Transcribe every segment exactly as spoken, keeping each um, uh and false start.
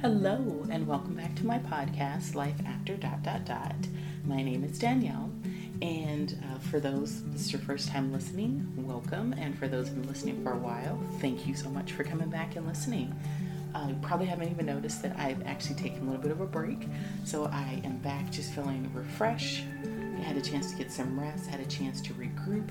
Hello, and welcome back to my podcast, Life After Dot Dot Dot. My name is Danielle, and uh, for those, this is your first time listening, welcome. And for those who have been listening for a while, thank you so much for coming back and listening. Uh, you probably haven't even noticed that I've actually taken a little bit of a break, so I am back just feeling refreshed. I had a chance to get some rest, had a chance to regroup,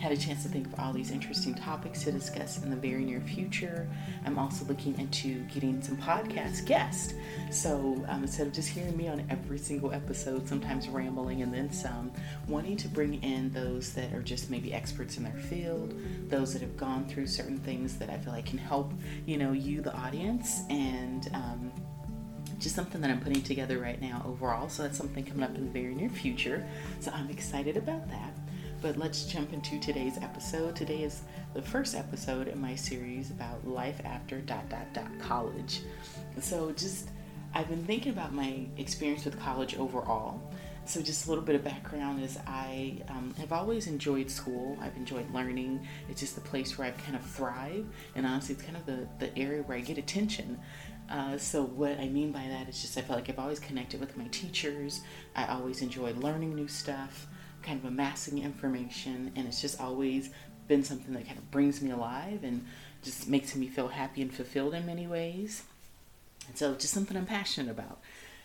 had a chance to think of all these interesting topics to discuss in the very near future. I'm also looking into getting some podcast guests. So um, instead of just hearing me on every single episode, sometimes rambling and then some, wanting to bring in those that are just maybe experts in their field, those that have gone through certain things that I feel like can help, you know, you, the audience, and um, just something that I'm putting together right now overall. So that's something coming up in the very near future. So I'm excited about that. But let's jump into today's episode. Today is the first episode in my series about life after dot dot dot college. So just, I've been thinking about my experience with college overall. So just a little bit of background is I um, have always enjoyed school. I've enjoyed learning. It's just the place where I've kind of thrived. And honestly, it's kind of the, the area where I get attention. Uh, so what I mean by that is just I felt like I've always connected with my teachers. I always enjoyed learning new stuff, kind of amassing information, and it's just always been something that kind of brings me alive and just makes me feel happy and fulfilled in many ways. And so just something I'm passionate about.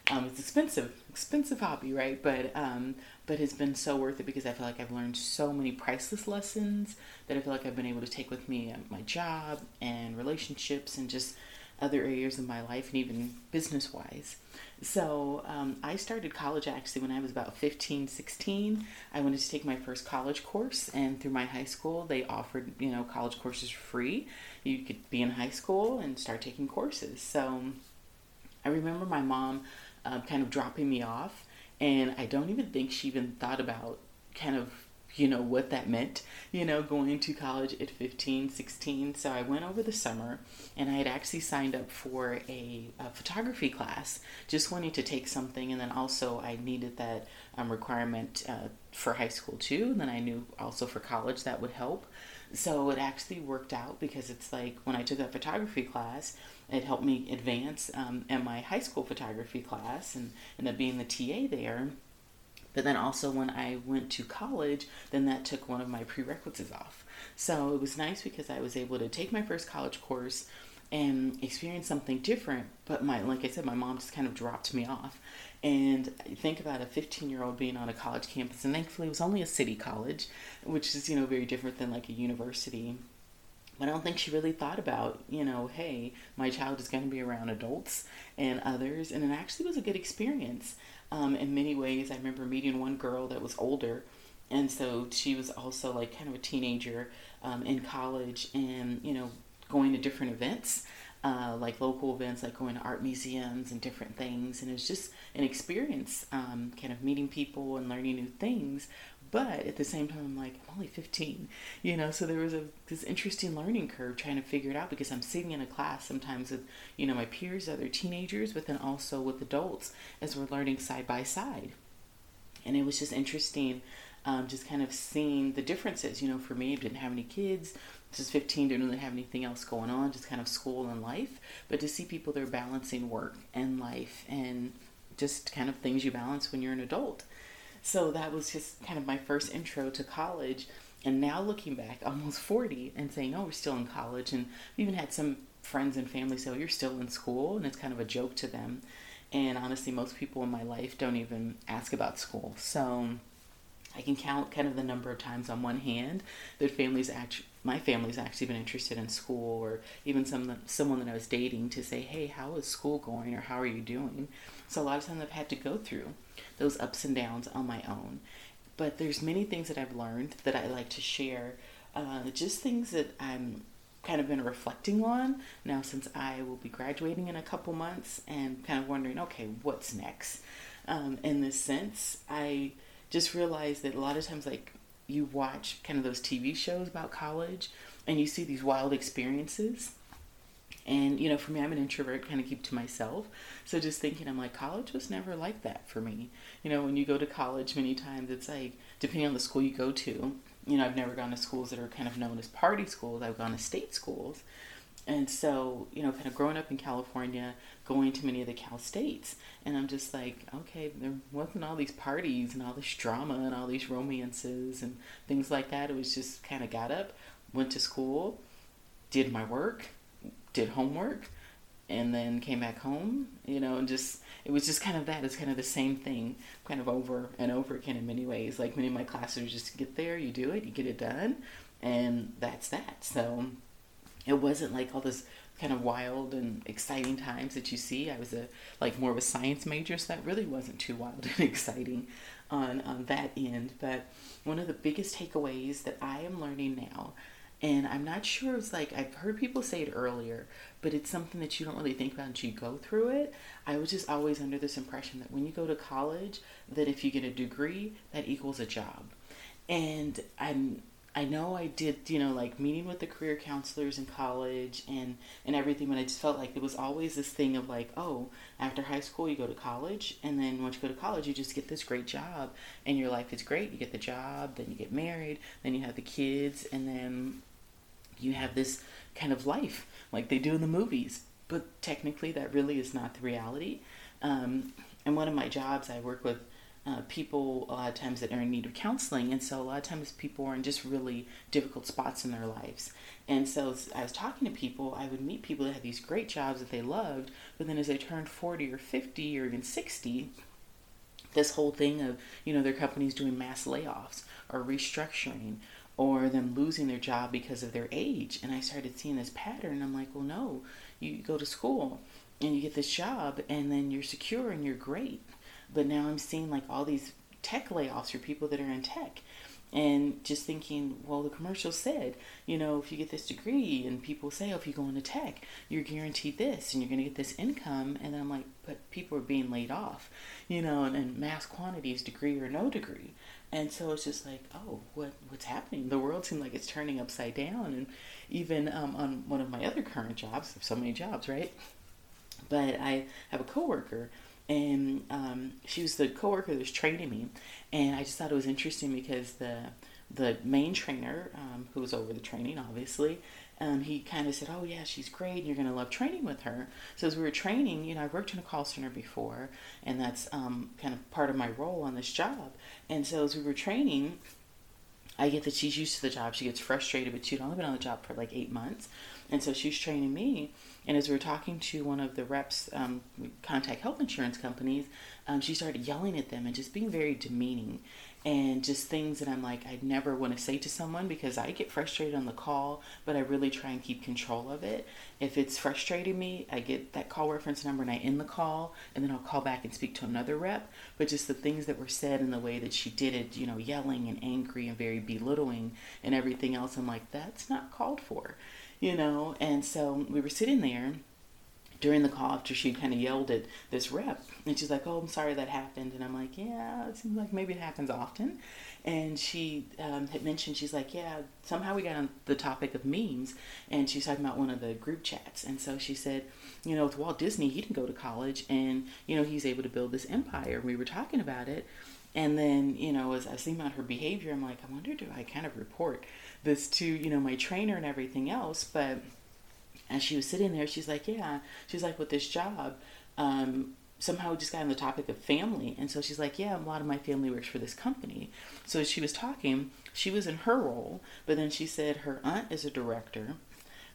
Um, it's expensive, expensive hobby, right? But um, but it's been so worth it because I feel like I've learned so many priceless lessons that I feel like I've been able to take with me at my job and relationships and just other areas of my life and even business-wise. So um, I started college actually when I was about fifteen, sixteen. I wanted to take my first college course, and through my high school, they offered, you know, college courses free. You could be in high school and start taking courses. So I remember my mom uh, kind of dropping me off, and I don't even think she even thought about kind of, you know, what that meant, you know, going to college at fifteen, sixteen. So I went over the summer, and I had actually signed up for a, a photography class, just wanting to take something. And then also I needed that um, requirement uh, for high school too. And then I knew also for college that would help. So it actually worked out because it's like when I took that photography class, it helped me advance um, in my high school photography class and end up being the T A there. But then also when I went to college, then that took one of my prerequisites off. So it was nice because I was able to take my first college course and experience something different. But my, like I said, my mom just kind of dropped me off. And think about a fifteen-year-old being on a college campus. And thankfully it was only a city college, which is, you know, very different than like a university. But I don't think she really thought about, you know, hey, my child is going to be around adults and others. And it actually was a good experience. Um, in many ways, I remember meeting one girl that was older, and so she was also like kind of a teenager um, in college, and, you know, going to different events, uh, like local events, like going to art museums and different things. And it was just an experience, um, kind of meeting people and learning new things. But at the same time, I'm like, I'm only fifteen, you know, so there was a, this interesting learning curve trying to figure it out because I'm sitting in a class sometimes with, you know, my peers, other teenagers, but then also with adults as we're learning side by side. And it was just interesting, um, just kind of seeing the differences, you know, for me, I didn't have any kids, just fifteen, didn't really have anything else going on, just kind of school and life, but to see people that are balancing work and life and just kind of things you balance when you're an adult. So that was just kind of my first intro to college. And now looking back, almost forty, and saying, oh, we're still in college. And I've even had some friends and family say, oh, you're still in school. And it's kind of a joke to them. And honestly, most people in my life don't even ask about school. So I can count kind of the number of times on one hand that families actually, my family's actually been interested in school, or even some someone that I was dating to say, hey, how is school going, or how are you doing? So a lot of times I've had to go through those ups and downs on my own. But there's many things that I've learned that I like to share, uh, just things that I'm kind of been reflecting on now since I will be graduating in a couple months and kind of wondering, okay, what's next? Um, in this sense, I just realized that a lot of times, like, you watch kind of those T V shows about college and you see these wild experiences. And, you know, for me, I'm an introvert, kind of keep to myself. So just thinking, I'm like, college was never like that for me. You know, when you go to college many times, it's like, depending on the school you go to, you know, I've never gone to schools that are kind of known as party schools. I've gone to state schools. And so, you know, kind of growing up in California, going to many of the Cal States, and I'm just like, okay, there wasn't all these parties and all this drama and all these romances and things like that. It was just kind of got up, went to school, did my work, did homework, and then came back home, you know, and just, it was just kind of that. It's kind of the same thing, kind of over and over again in many ways. Like many of my classes, just get there, you do it, you get it done, and that's that. So it wasn't like all this kind of wild and exciting times that you see. I was a like more of a science major, so that really wasn't too wild and exciting on, on that end. But one of the biggest takeaways that I am learning now, and I'm not sure, it's like, I've heard people say it earlier, but it's something that you don't really think about until you go through it. I was just always under this impression that when you go to college, that if you get a degree, that equals a job. And I'm, I know I did, you know, like meeting with the career counselors in college and, and everything, but I just felt like there was always this thing of like, oh, after high school, you go to college, and then once you go to college, you just get this great job, and your life is great. You get the job, then you get married, then you have the kids, and then you have this kind of life like they do in the movies. But technically, that really is not the reality. Um, and one of my jobs, I work with Uh, people a lot of times that are in need of counseling, and so a lot of times people are in just really difficult spots in their lives. And so as I was talking to people, I would meet people that had these great jobs that they loved, but then as they turned forty or fifty or even sixty, this whole thing of, you know, their companies doing mass layoffs or restructuring, or them losing their job because of their age. And I started seeing this pattern. I'm like, well, no, you go to school and you get this job, and then you're secure and you're great. But now I'm seeing like all these tech layoffs for people that are in tech, and just thinking, well, the commercial said, you know, if you get this degree, and people say, oh, if you go into tech, you're guaranteed this and you're going to get this income. And I'm like, but people are being laid off, you know, and, and mass quantities, degree or no degree. And so it's just like, oh, what what's happening? The world seems like it's turning upside down. And even um, on one of my other current jobs, there's so many jobs, right? But I have a coworker. And um, she was the coworker that was training me, and I just thought it was interesting because the the main trainer, um, who was over the training, obviously, um, he kind of said, "Oh yeah, she's great, and you're gonna love training with her." So as we were training, you know, I worked in a call center before, and that's um, kind of part of my role on this job. And so as we were training, I get that she's used to the job. She gets frustrated, but she'd only been on the job for like eight months. And so she's training me. And as we were talking to one of the reps, um, contact health insurance companies, um, she started yelling at them and just being very demeaning. And just things that I'm like, I'd never want to say to someone because I get frustrated on the call, but I really try and keep control of it. If it's frustrating me, I get that call reference number and I end the call, and then I'll call back and speak to another rep. But just the things that were said and the way that she did it, you know, yelling and angry and very belittling and everything else, I'm like, that's not called for, you know? And so we were sitting there during the call after she kind of yelled at this rep, and she's like, oh, I'm sorry that happened. And I'm like, yeah, it seems like maybe it happens often. And she um, had mentioned, she's like, yeah, somehow we got on the topic of memes, and she's talking about one of the group chats. And so she said, you know, with Walt Disney, he didn't go to college, and, you know, he's able to build this empire. We were talking about it. And then, you know, as I was thinking about her behavior, I'm like, I wonder, do I kind of report this to, you know, my trainer and everything else? But as she was sitting there, she's like, yeah, she's like, with this job, um, somehow we just got on the topic of family. And so she's like, yeah, a lot of my family works for this company. So as she was talking, she was in her role, but then she said her aunt is a director,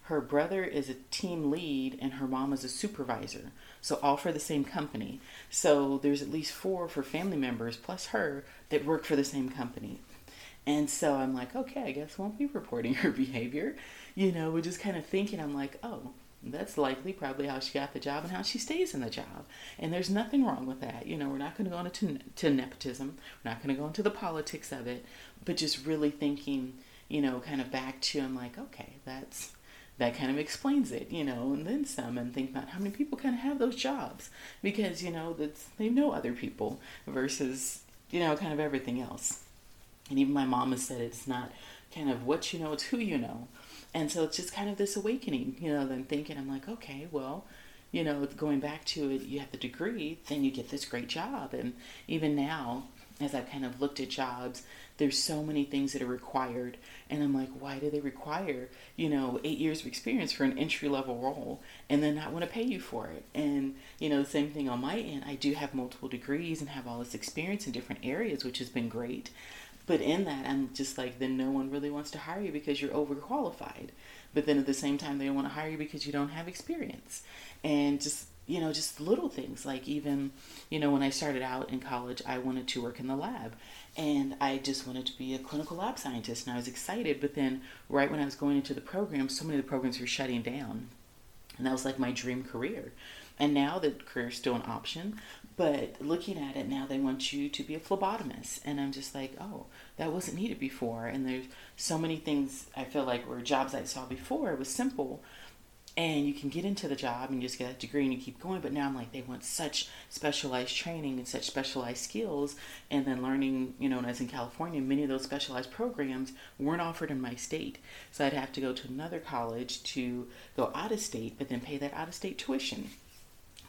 her brother is a team lead, and her mom is a supervisor. So all for the same company. So there's at least four of her family members plus her that work for the same company. And so I'm like, okay, I guess I won't be reporting her behavior. You know, we're just kind of thinking, I'm like, oh, that's likely probably how she got the job and how she stays in the job. And there's nothing wrong with that. You know, we're not going to go into to nepotism. We're not going to go into the politics of it. But just really thinking, you know, kind of back to, I'm like, okay, that's... that kind of explains it, you know, and then some, and think about how many people kind of have those jobs because, you know, that's, they know other people versus, you know, kind of everything else. And even my mom has said it's not kind of what you know, it's who you know. And so it's just kind of this awakening, you know, then thinking, I'm like, okay, well, you know, going back to it, you have the degree, then you get this great job. And even now, as I've kind of looked at jobs, there's so many things that are required. And I'm like, why do they require, you know, eight years of experience for an entry level role and then not want to pay you for it? And, you know, the same thing on my end. I do have multiple degrees and have all this experience in different areas, which has been great. But in that, I'm just like, then no one really wants to hire you because you're overqualified. But then at the same time, they don't want to hire you because you don't have experience. And just, you know, just little things like even, you know, when I started out in college, I wanted to work in the lab and I just wanted to be a clinical lab scientist and I was excited. But then right when I was going into the program, so many of the programs were shutting down and that was like my dream career. And now the career's still an option, but looking at it now, they want you to be a phlebotomist. And I'm just like, oh, that wasn't needed before. And there's so many things I feel like were jobs I saw before. It was simple. And you can get into the job and you just get that degree and you keep going. But now I'm like, they want such specialized training and such specialized skills. And then learning, you know, and as in California, many of those specialized programs weren't offered in my state. So I'd have to go to another college to go out of state, but then pay that out of state tuition.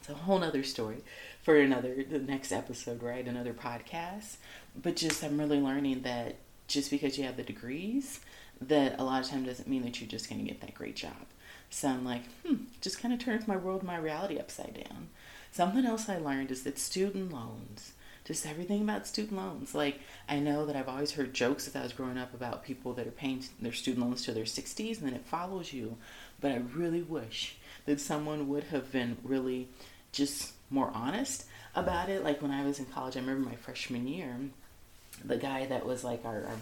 It's a whole nother story for another, the next episode, right? Another podcast. But just, I'm really learning that just because you have the degrees, that a lot of time doesn't mean that you're just going to get that great job. So I'm like, hmm, just kind of turns my world, my reality upside down. Something else I learned is that student loans, just everything about student loans. Like, I know that I've always heard jokes as I was growing up about people that are paying their student loans till their sixties and then it follows you. But I really wish that someone would have been really just more honest about it. Like when I was in college, I remember my freshman year, the guy that was like our, our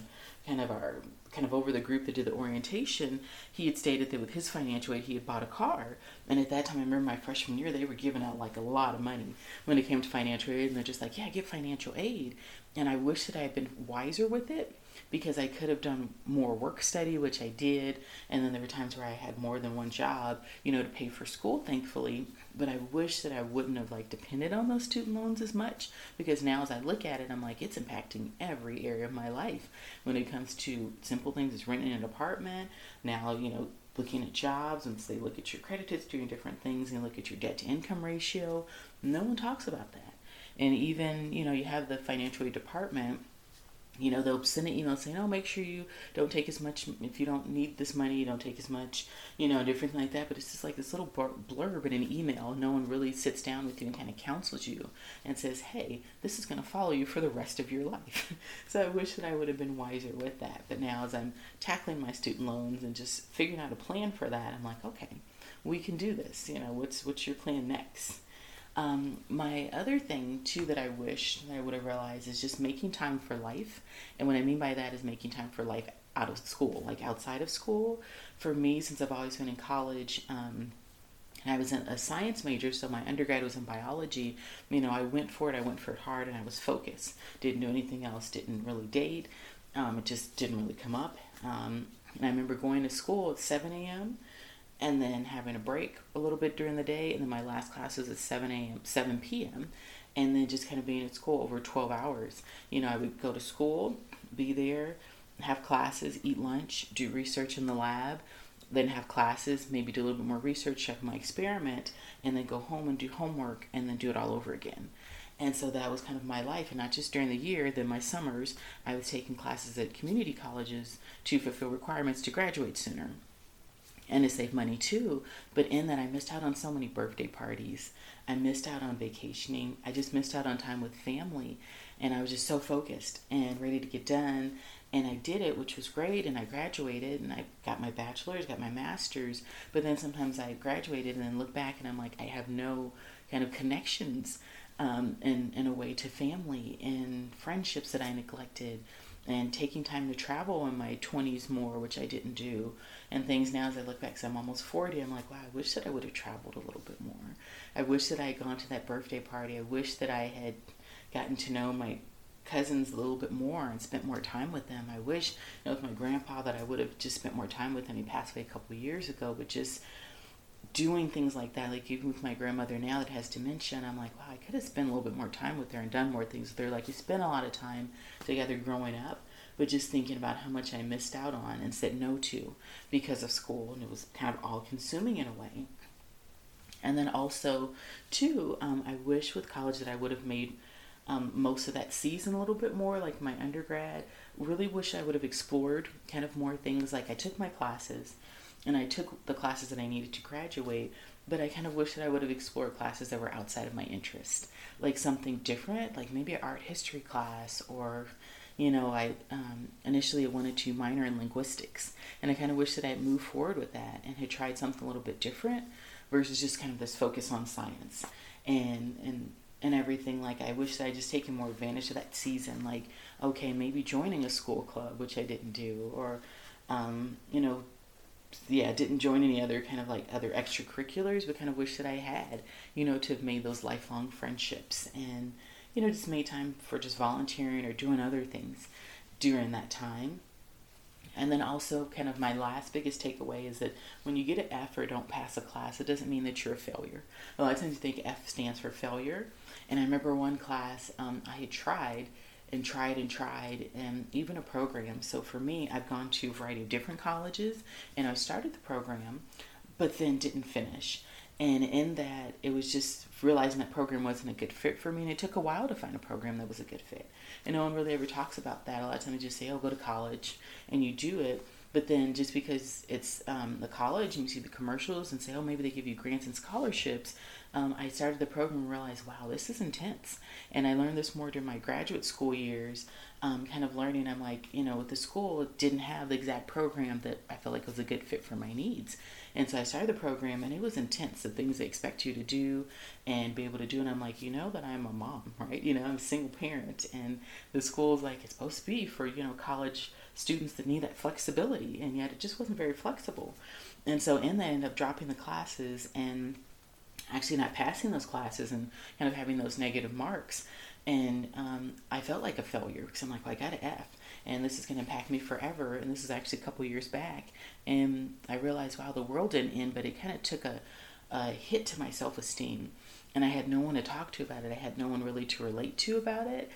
kind of our kind of over the group that did the orientation, he had stated that with his financial aid, he had bought a car. And at that time, I remember my freshman year, they were giving out like a lot of money when it came to financial aid. And they're just like, yeah, get financial aid. And I wish that I had been wiser with it because I could have done more work study, which I did. And then there were times where I had more than one job, you know, to pay for school, thankfully. But I wish that I wouldn't have like depended on those student loans as much, because now as I look at it, I'm like, it's impacting every area of my life. When it comes to simple things, it's renting an apartment. Now, you know, looking at jobs, and they look at your credit history and different things and look at your debt to income ratio. No one talks about that. And even, you know, you have the financial aid department, you know, they'll send an email saying, oh, make sure you don't take as much, if you don't need this money, you don't take as much, you know, different like that. But it's just like this little blurb in an email. No one really sits down with you and kind of counsels you and says, hey, this is going to follow you for the rest of your life. So I wish that I would have been wiser with that. But now as I'm tackling my student loans and just figuring out a plan for that, I'm like, okay, we can do this. You know, what's what's your plan next? Um, my other thing too that I wish that I would have realized is just making time for life. And what I mean by that is making time for life out of school, like outside of school. For me, since I've always been in college, um, and I was a science major, so my undergrad was in biology. You know, I went for it, I went for it hard, and I was focused. Didn't do anything else, didn't really date. Um, it just didn't really come up. Um, and I remember going to school at seven a.m., and then having a break a little bit during the day. And then my last class was at seven a.m., seven p.m. And then just kind of being at school over twelve hours. You know, I would go to school, be there, have classes, eat lunch, do research in the lab, then have classes, maybe do a little bit more research, check my experiment, and then go home and do homework and then do it all over again. And so that was kind of my life. And not just during the year, then my summers, I was taking classes at community colleges to fulfill requirements to graduate sooner. And to save money too. But in that, I missed out on so many birthday parties. I missed out on vacationing. I just missed out on time with family. And I was just so focused and ready to get done. And I did it, which was great. And I graduated and I got my bachelor's, got my master's. But then sometimes I graduated and then look back and I'm like, I have no kind of connections um, in, in a way to family and friendships that I neglected. And taking time to travel in my twenties more, which I didn't do, and things now as I look back, because I'm almost forty, I'm like, wow, I wish that I would have traveled a little bit more. I wish that I had gone to that birthday party. I wish that I had gotten to know my cousins a little bit more and spent more time with them. I wish, you know, with my grandpa that I would have just spent more time with him. He passed away a couple of years ago, but just doing things like that, like even with my grandmother now that has dementia, and I'm like, wow, I could have spent a little bit more time with her and done more things with her. Like, we spent a lot of time together growing up, but just thinking about how much I missed out on and said no to because of school, and it was kind of all-consuming in a way. And then also, too, um, I wish with college that I would have made um, most of that season a little bit more, like my undergrad. Really wish I would have explored kind of more things. Like I took my classes and I took the classes that I needed to graduate, but I kind of wish that I would have explored classes that were outside of my interest, like something different, like maybe an art history class, or, you know, I um, initially wanted to minor in linguistics, and I kind of wish that I had moved forward with that and had tried something a little bit different versus just kind of this focus on science and, and, and everything. Like I wish that I had just taken more advantage of that season, like, okay, maybe joining a school club, which I didn't do, or, um, you know, yeah, didn't join any other kind of like other extracurriculars, but kind of wish that I had, you know, to have made those lifelong friendships and, you know, just made time for just volunteering or doing other things during that time. And then also kind of my last biggest takeaway is that when you get an F or don't pass a class, it doesn't mean that you're a failure. A lot of times you think F stands for failure. And I remember one class um, I had tried and tried and tried, and even a program. So for me, I've gone to a variety of different colleges, and I started the program, but then didn't finish. And in that, it was just realizing that program wasn't a good fit for me, and it took a while to find a program that was a good fit. And no one really ever talks about that. A lot of times they just say, oh, go to college, and you do it. But then just because it's um, the college, and you see the commercials and say, oh, maybe they give you grants and scholarships, um, I started the program and realized, wow, this is intense. And I learned this more during my graduate school years, um, kind of learning, I'm like, you know, with the school, it didn't have the exact program that I felt like was a good fit for my needs. And so I started the program, and it was intense, the things they expect you to do and be able to do. And I'm like, you know that I'm a mom, right? You know, I'm a single parent, and the school's like, it's supposed to be for, you know, college students that need that flexibility, and yet it just wasn't very flexible. And so in that, I ended up dropping the classes and actually not passing those classes and kind of having those negative marks. And um, I felt like a failure because I'm like, well, I got an F, and this is going to impact me forever. And this is actually a couple years back. And I realized, wow, the world didn't end, but it kind of took a, a hit to my self-esteem. And I had no one to talk to about it. I had no one really to relate to about it.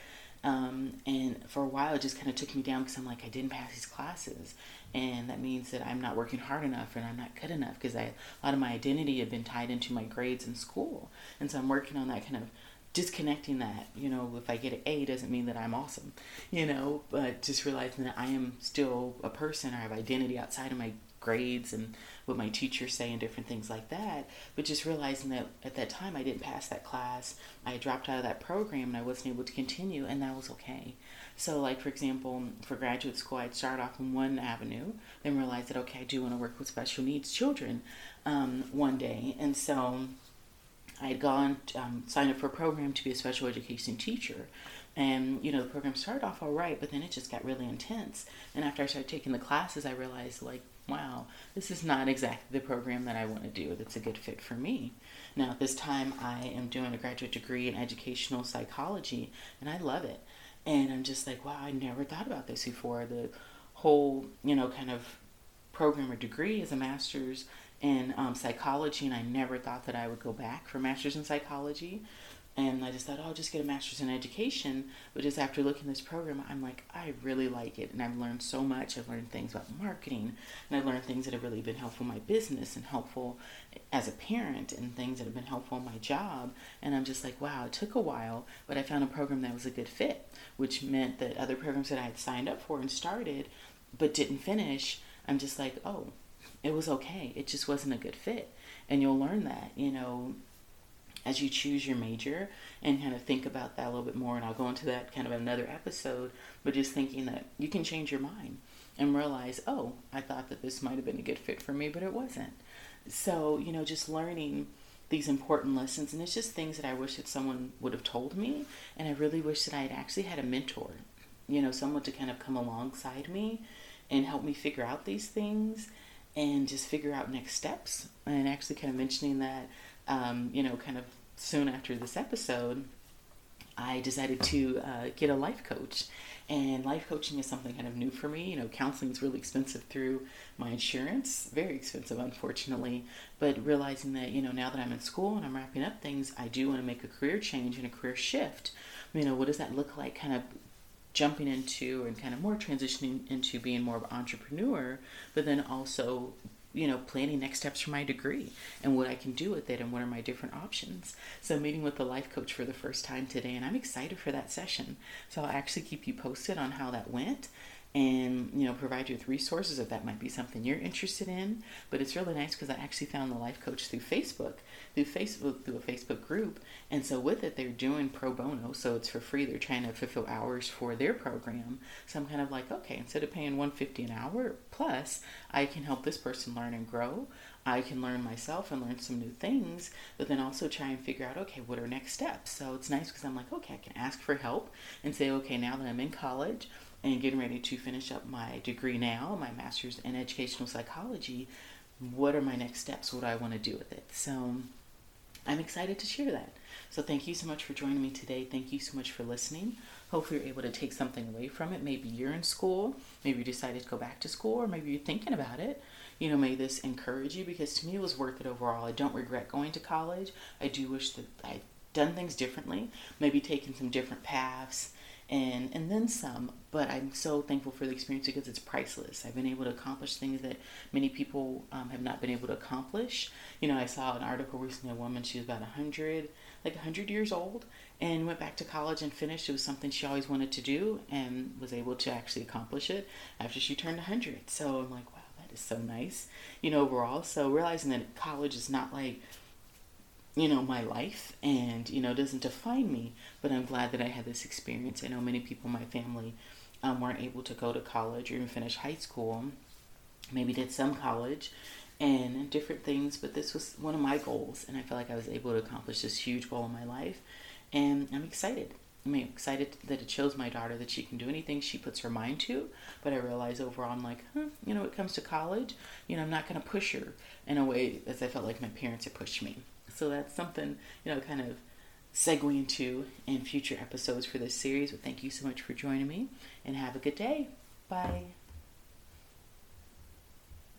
Um, and for a while, it just kind of took me down because I'm like, I didn't pass these classes. And that means that I'm not working hard enough and I'm not good enough, because a lot of my identity had been tied into my grades in school. And so I'm working on that, kind of disconnecting that, you know, if I get an A, doesn't mean that I'm awesome, you know, but just realizing that I am still a person, or I have identity outside of my grades and what my teachers say and different things like that. But just realizing that at that time I didn't pass that class, I dropped out of that program, and I wasn't able to continue, and that was okay. So like, for example, for graduate school, I'd start off in one avenue, then realize that, okay, I do want to work with special needs children um, one day. And so I had gone, um, signed up for a program to be a special education teacher. And, you know, the program started off all right, but then it just got really intense. And after I started taking the classes, I realized, like, wow, this is not exactly the program that I want to do that's a good fit for me. Now, at this time, I am doing a graduate degree in educational psychology, and I love it. And I'm just like, wow, I never thought about this before. The whole, you know, kind of program or degree is a master's in um, psychology, and I never thought that I would go back for master's in psychology. And I just thought, oh, I'll just get a master's in education. But just after looking at this program, I'm like, I really like it. And I've learned so much. I've learned things about marketing. And I've learned things that have really been helpful in my business and helpful as a parent, and things that have been helpful in my job. And I'm just like, wow, it took a while, but I found a program that was a good fit, which meant that other programs that I had signed up for and started but didn't finish, I'm just like, oh, it was okay. It just wasn't a good fit. And you'll learn that, you know, as you choose your major, and kind of think about that a little bit more. And I'll go into that kind of another episode, but just thinking that you can change your mind and realize, oh, I thought that this might have been a good fit for me, but it wasn't. So, you know, just learning these important lessons. And it's just things that I wish that someone would have told me. And I really wish that I had actually had a mentor, you know, someone to kind of come alongside me and help me figure out these things and just figure out next steps. And actually kind of mentioning that, Um, you know, kind of soon after this episode, I decided to uh, get a life coach. And life coaching is something kind of new for me. You know, counseling is really expensive through my insurance, very expensive, unfortunately. But realizing that, you know, now that I'm in school and I'm wrapping up things, I do want to make a career change and a career shift. You know, what does that look like? Kind of jumping into and kind of more transitioning into being more of an entrepreneur, but then also you know, planning next steps for my degree and what I can do with it and what are my different options. So meeting with the life coach for the first time today, and I'm excited for that session. So I'll actually keep you posted on how that went and, you know, provide you with resources if that might be something you're interested in. But it's really nice because I actually found the life coach through Facebook, through Facebook, through a Facebook group. And so with it, they're doing pro bono. So it's for free. They're trying to fulfill hours for their program. So I'm kind of like, okay, instead of paying one hundred fifty dollars an hour plus, I can help this person learn and grow. I can learn myself and learn some new things, but then also try and figure out, okay, what are next steps? So it's nice because I'm like, okay, I can ask for help and say, okay, now that I'm in college and getting ready to finish up my degree now, my master's in educational psychology, what are my next steps? What do I want to do with it? So I'm excited to share that. So thank you so much for joining me today. Thank you so much for listening. Hopefully you're able to take something away from it. Maybe you're in school, maybe you decided to go back to school, or maybe you're thinking about it. You know, may this encourage you, because to me it was worth it overall. I don't regret going to college. I do wish that I'd done things differently, maybe taken some different paths, and and then some, but I'm so thankful for the experience because it's priceless. I've been able to accomplish things that many people um, have not been able to accomplish. You know, I saw an article recently, a woman, she was about one hundred, like one hundred years old, and went back to college and finished. It was something she always wanted to do and was able to actually accomplish it after she turned one hundred. So I'm like, wow, that is so nice, you know, overall. So realizing that college is not like, you know, my life and, you know, doesn't define me, but I'm glad that I had this experience. I know many people in my family um, weren't able to go to college or even finish high school, maybe did some college and different things, but this was one of my goals, and I feel like I was able to accomplish this huge goal in my life, and I'm excited. I mean, I'm excited that it shows my daughter that she can do anything she puts her mind to, but I realize overall, I'm like, huh, you know, when it comes to college, you know, I'm not going to push her in a way as I felt like my parents had pushed me. So that's something, you know, kind of segue into in future episodes for this series. But thank you so much for joining me, and have a good day. Bye.